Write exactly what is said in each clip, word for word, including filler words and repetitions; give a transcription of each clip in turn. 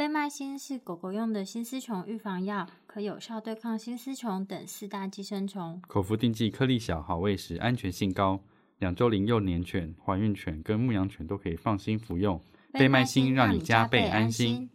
贝麦星是狗狗用的新丝虫预防药，可有效对抗新丝虫等四大寄生虫。口服定剂颗粒小，好喂食，安全性高，两周龄幼年犬、怀孕犬跟牧羊犬都可以放心服用。贝麦星让你加倍安心。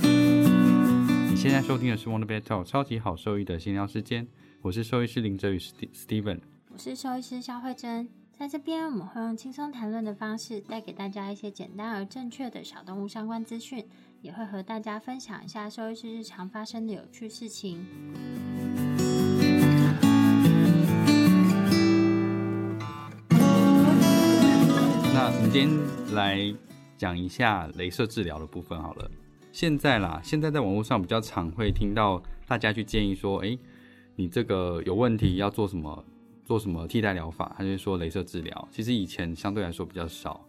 你现在收听的是 Wonderbattle 超级好兽医的闲聊时间，我是兽医师林哲宇 Steven， 我是兽医师肖慧珍。在这边，我们会用轻松谈论的方式带给大家一些简单而正确的小动物相关资讯，也会和大家分享一下兽医师日常发生的有趣事情。那我们今天来讲一下雷射治疗的部分好了。现在啦，现在在网络上比较常会听到大家去建议说，哎，你这个有问题要做什么？做什么替代疗法，他就会说雷射治疗，其实以前相对来说比较少，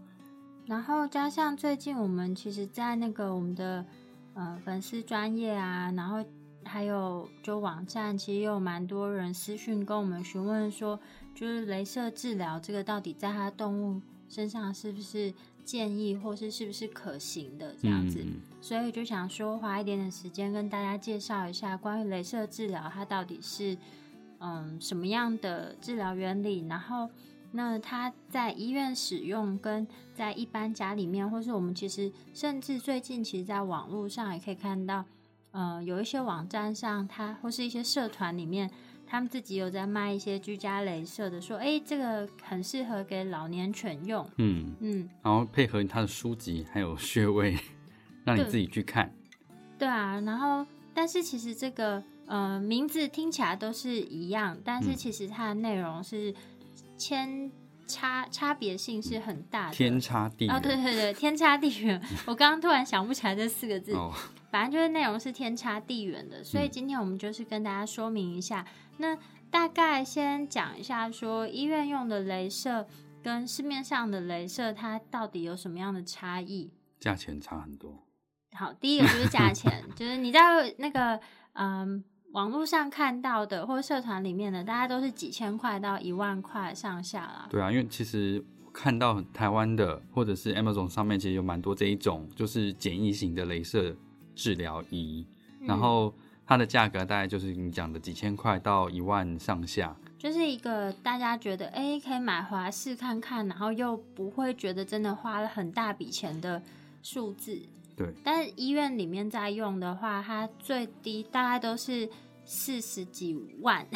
然后加上最近我们其实在那个我们的、呃、粉丝专页啊，然后还有就网站，其实有蛮多人私讯跟我们询问说，就是雷射治疗这个到底在他动物身上是不是建议，或是是不是可行的这样子、嗯、所以就想说花一点点时间跟大家介绍一下关于雷射治疗它到底是嗯，什么样的治疗原理，然后那它在医院使用跟在一般家里面，或是我们其实甚至最近其实在网络上也可以看到、呃、有一些网站上它或是一些社团里面他们自己有在卖一些居家雷射的，说哎，这个很适合给老年犬用，嗯嗯，然后配合它的书籍还有穴位让你自己去看。 对, 对啊，然后但是其实这个呃，名字听起来都是一样，但是其实它的内容是千差差别性是很大的，天差地远、哦、对对对，天差地远我刚刚突然想不起来这四个字、哦、反正就是内容是天差地远的，所以今天我们就是跟大家说明一下、嗯、那大概先讲一下说医院用的雷射跟市面上的雷射它到底有什么样的差异，价钱差很多。好，第一个就是价钱就是你在那个嗯网络上看到的或社团里面的，大家都是几千块到一万块上下啦。对啊，因为其实看到台湾的或者是 Amazon 上面其实有蛮多这一种就是简易型的雷射治疗仪、嗯、然后它的价格大概就是你讲的几千块到一万上下，就是一个大家觉得哎可以买回来试看看，然后又不会觉得真的花了很大笔钱的数字。对，但是医院里面在用的话，它最低大概都是四十几万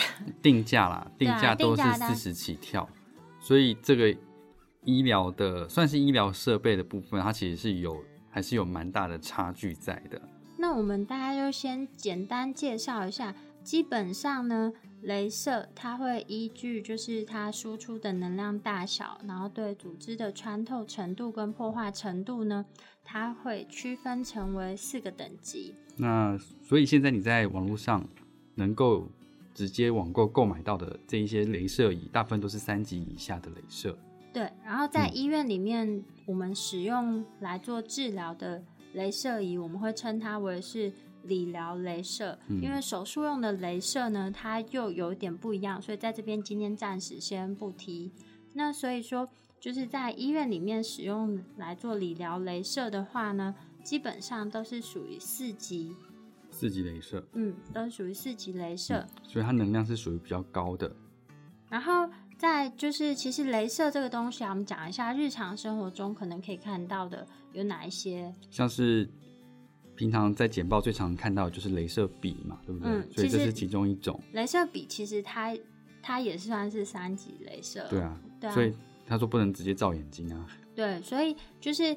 定价啦，定价都是四十起跳、啊、所以这个医疗的算是医疗设备的部分，它其实是有还是有蛮大的差距在的。那我们大家就先简单介绍一下，基本上呢雷射它会依据就是它输出的能量大小，然后对组织的穿透程度跟破坏程度呢，它会区分成为四个等级。那所以现在你在网络上能够直接网购购买到的这一些雷射仪大部分都是三级以下的雷射。对，然后在医院里面、嗯、我们使用来做治疗的雷射仪，我们会称它为是理疗雷射，因为手术用的雷射呢它又有点不一样，所以在这边今天暂时先不提。那所以说就是在医院里面使用来做理疗雷射的话呢，基本上都是属于四级四级雷射，嗯，都是属于四级雷射、嗯、所以它能量是属于比较高的。然后再就是其实雷射这个东西、啊、我们讲一下日常生活中可能可以看到的有哪一些，像是平常在简报最常看到的就是雷射笔嘛，对不对、嗯、所以这是其中一种。雷射笔其实 它, 它也算是三级雷射。对 啊, 对啊，所以他说不能直接照眼睛啊。对，所以就是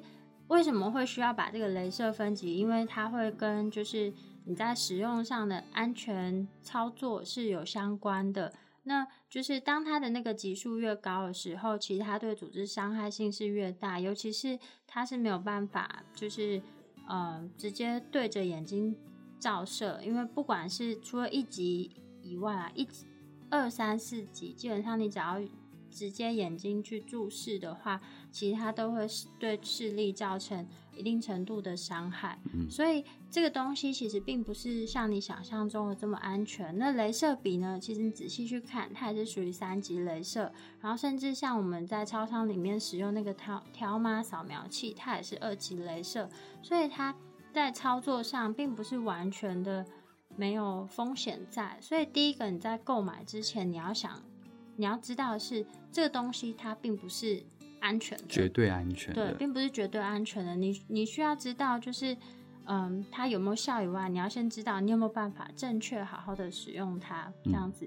为什么会需要把这个雷射分级，因为它会跟就是你在使用上的安全操作是有相关的。那就是当它的那个级数越高的时候，其实它对组织伤害性是越大，尤其是它是没有办法就是呃，直接对着眼睛照射，因为不管是除了一级以外啊，一二三四级基本上你只要直接眼睛去注视的话，其实它都会对视力造成一定程度的伤害、嗯、所以这个东西其实并不是像你想象中的这么安全。那雷射笔呢，其实你仔细去看它也是属于三级雷射，然后甚至像我们在超商里面使用那个条码扫描器，它也是二级雷射，所以它在操作上并不是完全的没有风险在。所以第一个，你在购买之前你要想你要知道的是这个东西它并不是安全的，绝对安全的，对，并不是绝对安全的。 你, 你需要知道就是嗯，它有没有效以外，你要先知道你有没有办法正确好好的使用它这样子、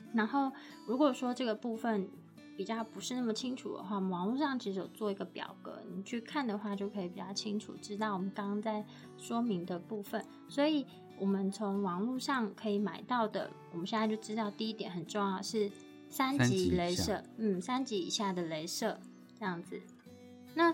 嗯、然后如果说这个部分比较不是那么清楚的话，我们网络上其实有做一个表格，你去看的话就可以比较清楚知道我们刚刚在说明的部分。所以我们从网络上可以买到的，我们现在就知道第一点很重要，是三级雷射，嗯，三级以下的雷射这样子。那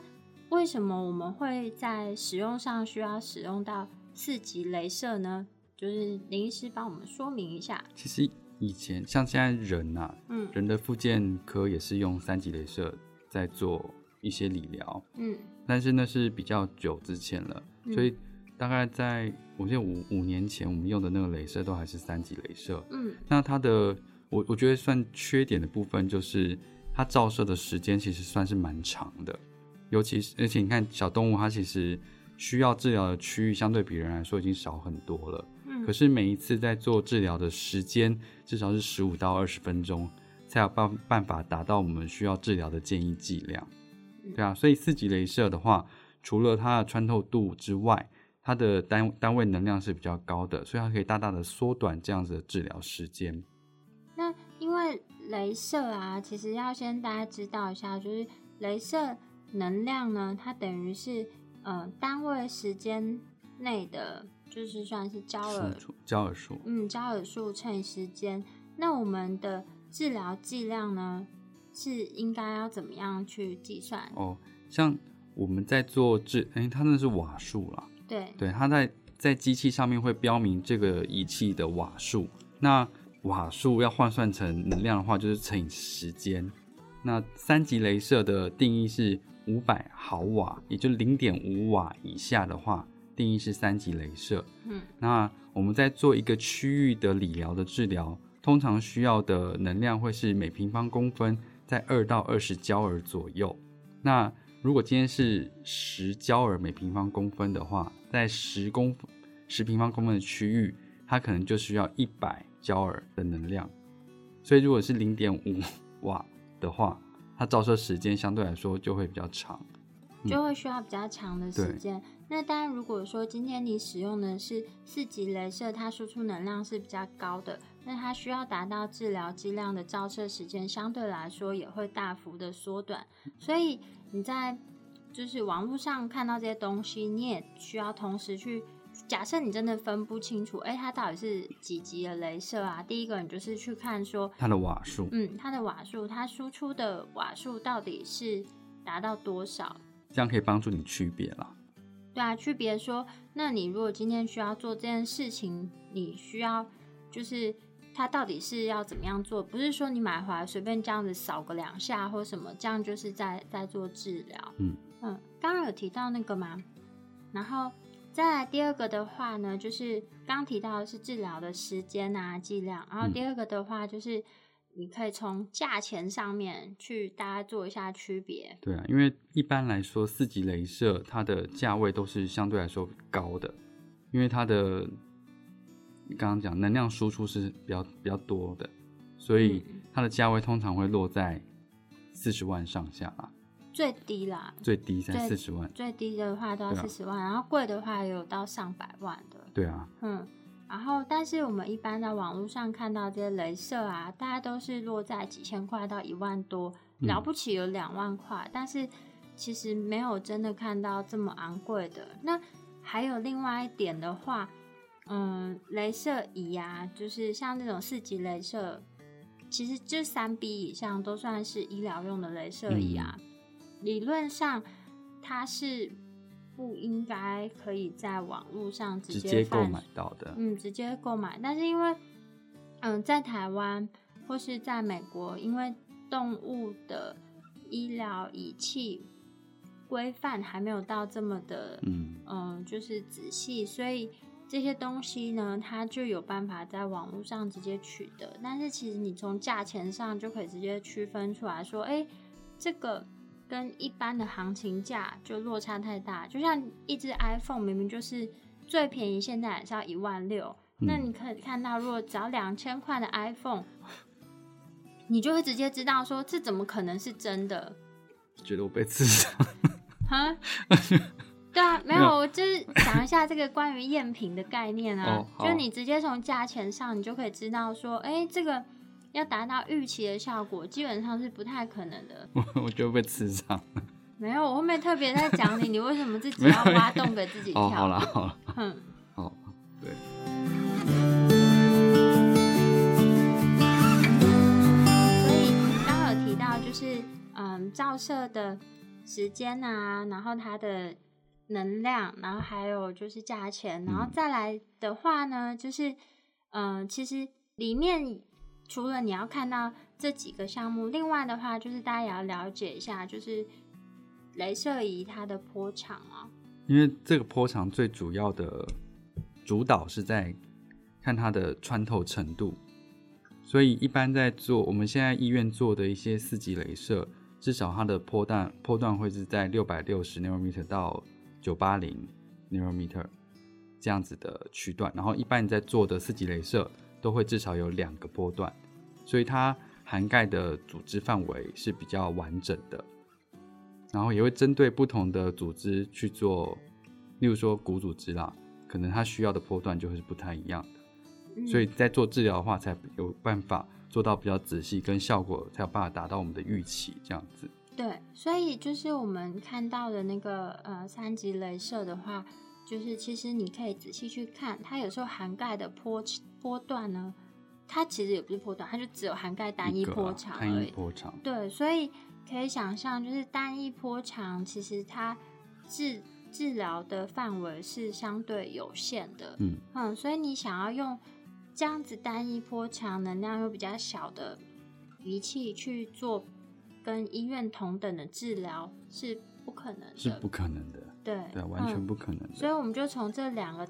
为什么我们会在使用上需要使用到四级雷射呢？就是林医师帮我们说明一下。其实以前像现在人啊、嗯、人的复健科也是用三级雷射在做一些理疗、嗯、但是那是比较久之前了、嗯、所以大概在我记得 五, 五年前我们用的那个雷射都还是三级雷射、嗯、那它的我, 我觉得算缺点的部分就是它照射的时间其实算是蛮长的，尤其是而且你看小动物它其实需要治疗的区域相对比人来说已经少很多了、嗯、可是每一次在做治疗的时间至少是十五到二十分钟才有办法达到我们需要治疗的建议剂量、嗯、对啊，所以四级雷射的话除了它的穿透度之外，它的 单, 单位能量是比较高的，所以它可以大大的缩短这样子的治疗时间。那因为雷射啊，其实要先大家知道一下，就是雷射能量呢，它等于是呃单位时间内的，就是算是焦耳焦耳数，嗯，焦耳数乘以时间。那我们的治疗剂量呢，是应该要怎么样去计算？哦，像我们在做治，哎、欸，它那是瓦数啦，对对，它在在机器上面会标明这个仪器的瓦数。那瓦数要换算成能量的话就是乘以时间。那三级雷射的定义是五百毫瓦，也就 零点五瓦以下的话定义是三级雷射、嗯、那我们在做一个区域的理疗的治疗，通常需要的能量会是每平方公分在二到二十焦耳左右。那如果今天是十焦耳每平方公分的话，在 十, 公分10平方公分的区域它可能就需要一百焦耳的能量，所以如果是 零点五瓦的话，它照射时间相对来说就会比较长、嗯、就会需要比较长的时间。那当然如果说今天你使用的是四级雷射，它输出能量是比较高的，那它需要达到治疗剂量的照射时间相对来说也会大幅的缩短。所以你在就是网络上看到这些东西，你也需要同时去假设你真的分不清楚，哎、欸，它到底是几级的雷射啊？第一个，你就是去看说它的瓦数，嗯，它的瓦数，它输出的瓦数到底是达到多少？这样可以帮助你区别啦。对啊，区别说，那你如果今天需要做这件事情，你需要就是它到底是要怎么样做？不是说你买回来随便这样子扫个两下或什么，这样就是在在做治疗。嗯嗯，刚刚有提到那个吗？然后。再来第二个的话呢，就是刚提到的是治疗的时间啊剂量，然后第二个的话就是你可以从价钱上面去大家做一下区别。对啊，因为一般来说四级雷射它的价位都是相对来说高的，因为它的刚刚讲能量输出是比较比较多的，所以它的价位通常会落在四十万上下啦，最低啦，最低才四十万， 最, 最低的话都要四十万、啊、然后贵的话也有到上百万的。对啊，嗯，然后但是我们一般在网络上看到这些雷射啊，大家都是落在几千块到一万多、嗯、了不起有两万块，但是其实没有真的看到这么昂贵的。那还有另外一点的话，嗯，雷射仪啊，就是像这种四级雷射，其实就 三 B 以上都算是医疗用的雷射仪啊、嗯，理论上它是不应该可以在网络上直接购买到的，嗯，直接购买。但是因为嗯，在台湾或是在美国，因为动物的医疗仪器规范还没有到这么的，嗯、呃、就是仔细，所以这些东西呢，它就有办法在网络上直接取得。但是其实你从价钱上就可以直接区分出来说，哎，这个跟一般的行情价就落差太大。就像一只 iPhone 明明就是最便宜，现在也是要一万六，那你可以看到，如果只要两千块的 iPhone， 你就会直接知道说，这怎么可能是真的？觉得我被刺伤啊？对啊，没有，我就是讲一下这个关于赝品的概念啊。哦、就你直接从价钱上，你就可以知道说，哎，这个要达到预期的效果，基本上是不太可能的。我我就被刺伤。没有，我后面特别在讲你，你为什么自己要挖洞给自己跳？哦，好啦好啦，嗯，好，对。所以刚刚有提到，就是嗯，照射的时间啊，然后它的能量，然后还有就是价钱，然后再来的话呢，就是嗯、呃，其实里面除了你要看到这几个项目，另外的话就是大家也要了解一下，就是雷射仪它的波长啊，因为这个波长最主要的主导是在看它的穿透程度，所以一般在做我们现在医院做的一些四级雷射，至少它的波段波段会是在六百六十 nanometer 到九百八十 nanometer 这样子的区段，然后一般你在做的四级雷射都会至少有两个波段，所以它涵盖的组织范围是比较完整的，然后也会针对不同的组织去做，例如说骨组织啦，可能它需要的波段就会是不太一样的、嗯、所以在做治疗的话才有办法做到比较仔细，跟效果才有办法达到我们的预期这样子。对，所以就是我们看到的那个呃三级雷射的话，就是其实你可以仔细去看，它有时候涵盖的波波段呢，它其实也不是波段，它就只有涵盖单一波长而已、啊、单一波长。对，所以可以想象就是单一波长其实它治治疗的范围是相对有限的， 嗯, 嗯所以你想要用这样子单一波长能量又比较小的仪器去做跟医院同等的治疗是不可能的，是不可能的， 对, 对完全不可能的、嗯、所以我们就从这两个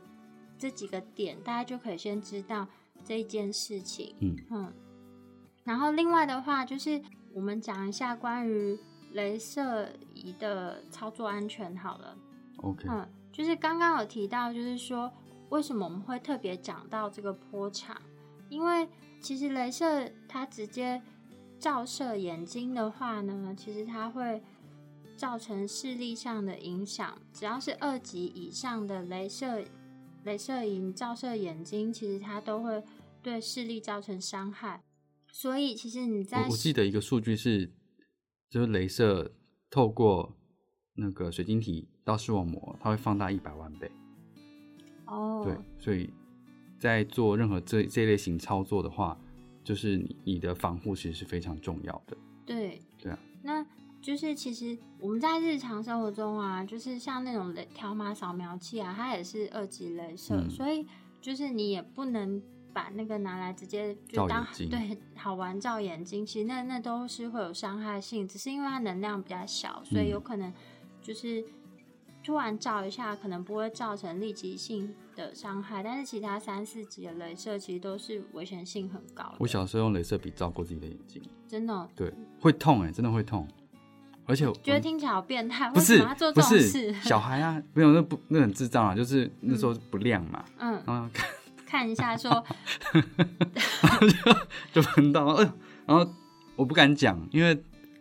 这几个点大家就可以先知道这件事情。 嗯, 嗯然后另外的话就是我们讲一下关于雷射仪的操作安全好了。 OK、嗯、就是刚刚有提到就是说为什么我们会特别讲到这个波长，因为其实雷射它直接照射眼睛的话呢，其实它会造成视力上的影响，只要是二级以上的雷射雷射仪照射眼睛，其实它都会对视力造成伤害。所以其实你在 我, 我记得一个数据是，就是雷射透过那个水晶体到视网膜，它会放大一百万倍。哦、oh. ，对，所以在做任何这这类型操作的话，就是你你的防护其实是非常重要的。对，对啊，那就是其实我们在日常生活中啊，就是像那种条码扫描器啊，它也是二级雷射、嗯，所以就是你也不能把那个拿来直接就当对好玩照眼睛，其实 那, 那都是会有伤害性，只是因为它能量比较小，所以有可能就是突然照一下可能不会造成立即性的伤害，但是其他三四级的雷射其实都是危险性很高的。我小时候用雷射笔照过自己的眼睛，真的、哦、对，会痛耶、欸、真的会痛，而且我觉得听起来好变态，为什么要做这种事？小孩啊，没有，那不那很智障啊，就是那时候不亮嘛，嗯，然后看看一下说就喷到、呃、然后我不敢讲，因为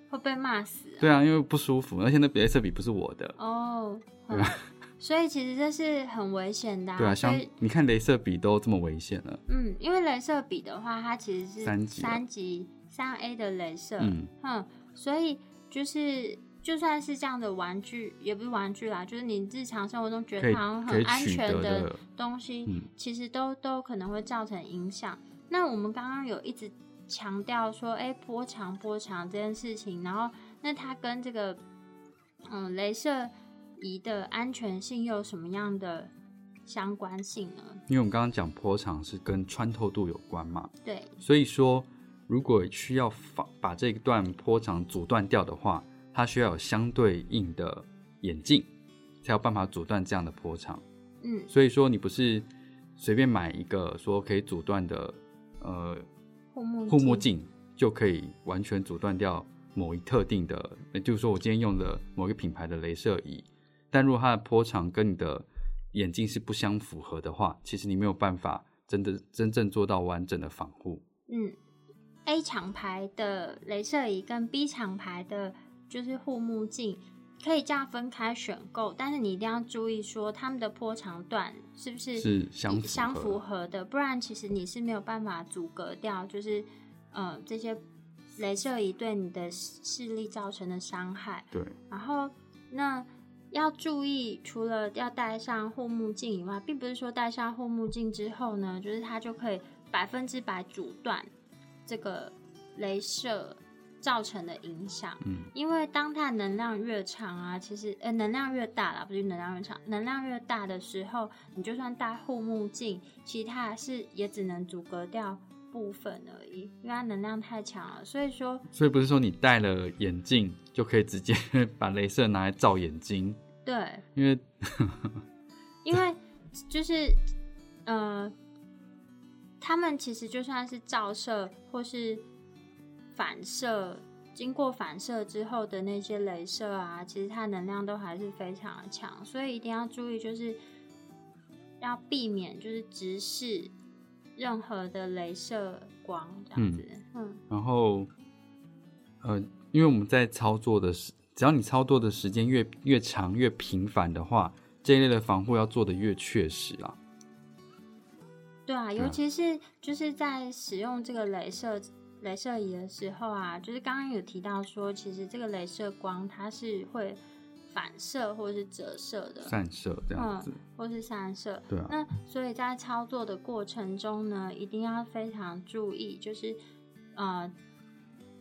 会被骂死、啊、对啊，因为不舒服，而且那雷射笔不是我的哦、oh, 对吧、嗯、所以其实这是很危险的、啊、对啊，像你看雷射笔都这么危险了，嗯，因为雷射笔的话它其实是三级三级三 A 的雷射、嗯嗯、所以就是就算是这样的玩具，也不是玩具啦，就是你日常生活中觉得好像很安全的东西、嗯、其实都都可能会造成影响。那我们刚刚有一直强调说哎、欸，波长波长这件事情，然后那它跟这个嗯，雷射仪的安全性又有什么样的相关性呢？因为我们刚刚讲波长是跟穿透度有关嘛，对，所以说如果需要把这一段波长阻断掉的话，它需要有相对应的眼镜才有办法阻断这样的波长。嗯，所以说你不是随便买一个说可以阻断的呃护目镜就可以完全阻断掉某一特定的，也就是说我今天用的某一个品牌的雷射仪，但如果它的波长跟你的眼镜是不相符合的话，其实你没有办法真的真正做到完整的防护。嗯 ，A 厂牌的雷射仪跟 B 厂牌的就是护目镜可以这样分开选购，但是你一定要注意说它们的波长段是不是是相相符合的，不然其实你是没有办法阻隔掉，就是呃这些雷射仪对你的视力造成的伤害。对，然后那要注意，除了要戴上护目镜以外，并不是说戴上护目镜之后呢，就是它就可以百分之百阻断这个雷射造成的影响。嗯，因为当它能量越长啊，其实呃能量越大啦，不是能量越长，能量越大的时候，你就算戴护目镜，其实它还是也只能阻隔掉部分而已，因为它能量太强了。所以说，所以不是说你戴了眼镜就可以直接把雷射拿来照眼睛。对，因为因为就是呃，他们其实就算是照射或是反射，经过反射之后的那些雷射啊，其实它能量都还是非常的强，所以一定要注意，就是要避免就是直视任何的雷射光这样子。嗯嗯，然后呃，因为我们在操作的时，只要你操作的时间 越, 越长越频繁的话，这一类的防护要做的越确实啦。对啊，尤其是就是在使用这个雷射雷射仪的时候啊，就是刚刚有提到说，其实这个雷射光它是会反射或是折射的，散射这样子，嗯，或是散射。对啊，那所以在操作的过程中呢，一定要非常注意，就是呃，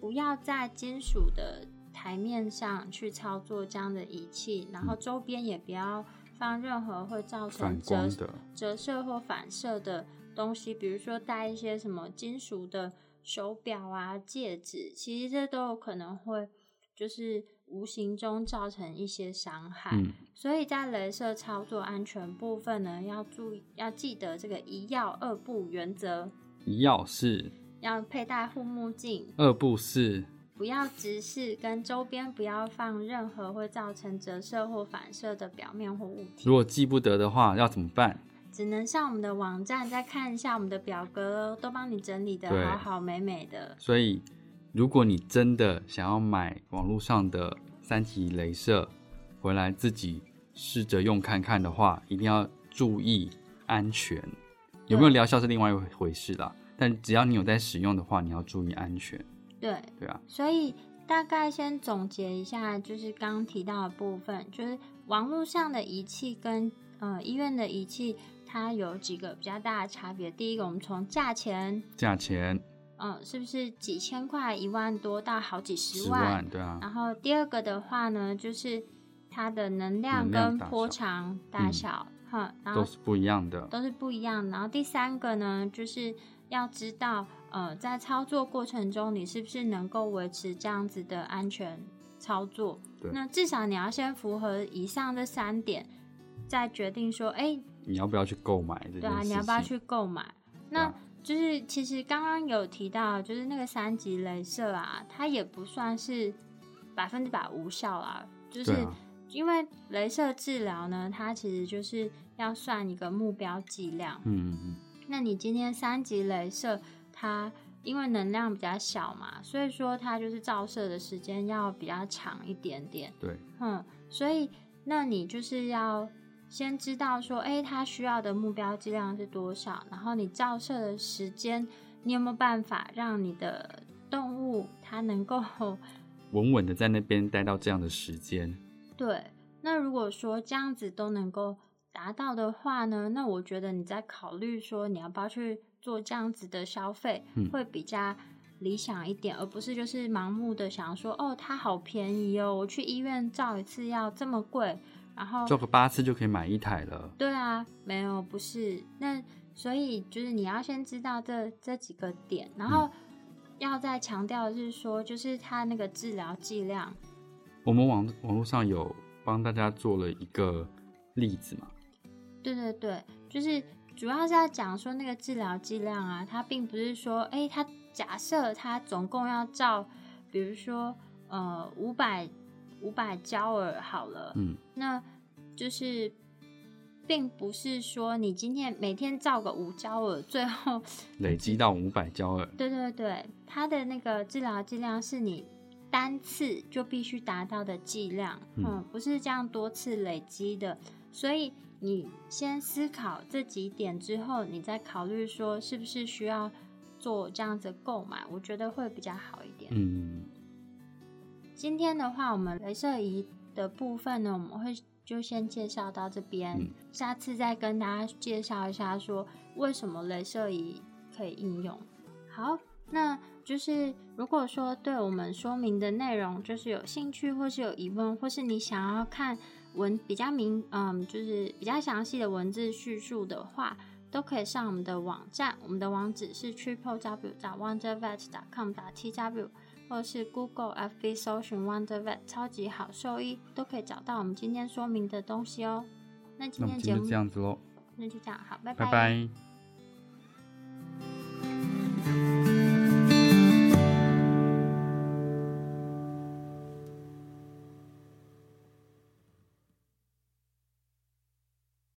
不要在金属的台面上去操作这样的仪器，然后周边也不要放任何会造成 折, 折射或反射的东西，比如说带一些什么金属的手表啊、戒指，其实这都有可能会就是无形中造成一些伤害。嗯，所以在雷射操作安全部分呢，要注意要记得这个一要二不原则。一要是要佩戴护目镜，二不是不要直视，跟周边不要放任何会造成折射或反射的表面或物体。如果记不得的话，要怎么办？只能上我们的网站再看一下我们的表格，都帮你整理的好好美美的。所以如果你真的想要买网络上的三级雷射回来自己试着用看看的话，一定要注意安全，有没有疗效是另外一回事啦，但只要你有在使用的话，你要注意安全。对对啊，所以大概先总结一下，就是刚提到的部分，就是网络上的仪器跟呃医院的仪器它有几个比较大的差别。第一个，我们从价钱，价钱，嗯，是不是几千块、一万多到好几十万？十万，对啊。然后第二个的话呢，就是它的能量跟波长大小，哈，嗯，都是不一样的，都是不一样的。然后第三个呢，就是要知道，呃，在操作过程中，你是不是能够维持这样子的安全操作？对。那至少你要先符合以上这三点，再决定说，哎，欸。你要不要去购买这件事情？对啊，你要不要去购买？那就是其实刚刚有提到，就是那个三级雷射啊，它也不算是百分之百无效啦，就是因为雷射治疗呢，它其实就是要算一个目标剂量。嗯嗯嗯。那你今天三级雷射，它因为能量比较小嘛，所以说它就是照射的时间要比较长一点点。对，嗯，所以那你就是要先知道说，哎，欸，它需要的目标剂量是多少，然后你照射的时间，你有没有办法让你的动物它能够稳稳的在那边待到这样的时间？对，那如果说这样子都能够达到的话呢，那我觉得你在考虑说你要不要去做这样子的消费，嗯，会比较理想一点，而不是就是盲目的想说，哦，它好便宜哦，我去医院照一次要这么贵。然后做个八次就可以买一台了。对啊，没有，不是。那所以就是你要先知道这这几个点，然后要再强调的是说，就是它那个治疗剂量，我们网网络上有帮大家做了一个例子嘛？对对对，就是主要是要讲说那个治疗剂量啊，它并不是说，哎，它假设它总共要照，比如说呃五百五百焦耳好了，嗯，那就是并不是说你今天每天照个五焦耳，最后累积到五百焦耳。对对对，它的那个治疗剂量是你单次就必须达到的剂量，嗯嗯，不是这样多次累积的。所以你先思考这几点之后，你再考虑说是不是需要做这样子购买，我觉得会比较好一点。嗯，今天的话我们雷射仪的部分呢，我们会就先介绍到这边，嗯，下次再跟大家介绍一下说为什么雷射仪可以应用。好，那就是如果说对我们说明的内容就是有兴趣，或是有疑问，或是你想要看文比较明嗯，就是比较详细的文字叙述的话，都可以上我们的网站，我们的网址是 triple w dot wondervet dot com dot t w， 或是 Google F B 搜寻 WonderVet 超级好兽医，都可以找到我们今天说明的东西哦。那今天节目就这样子咯，那就这样，好，拜拜。拜拜。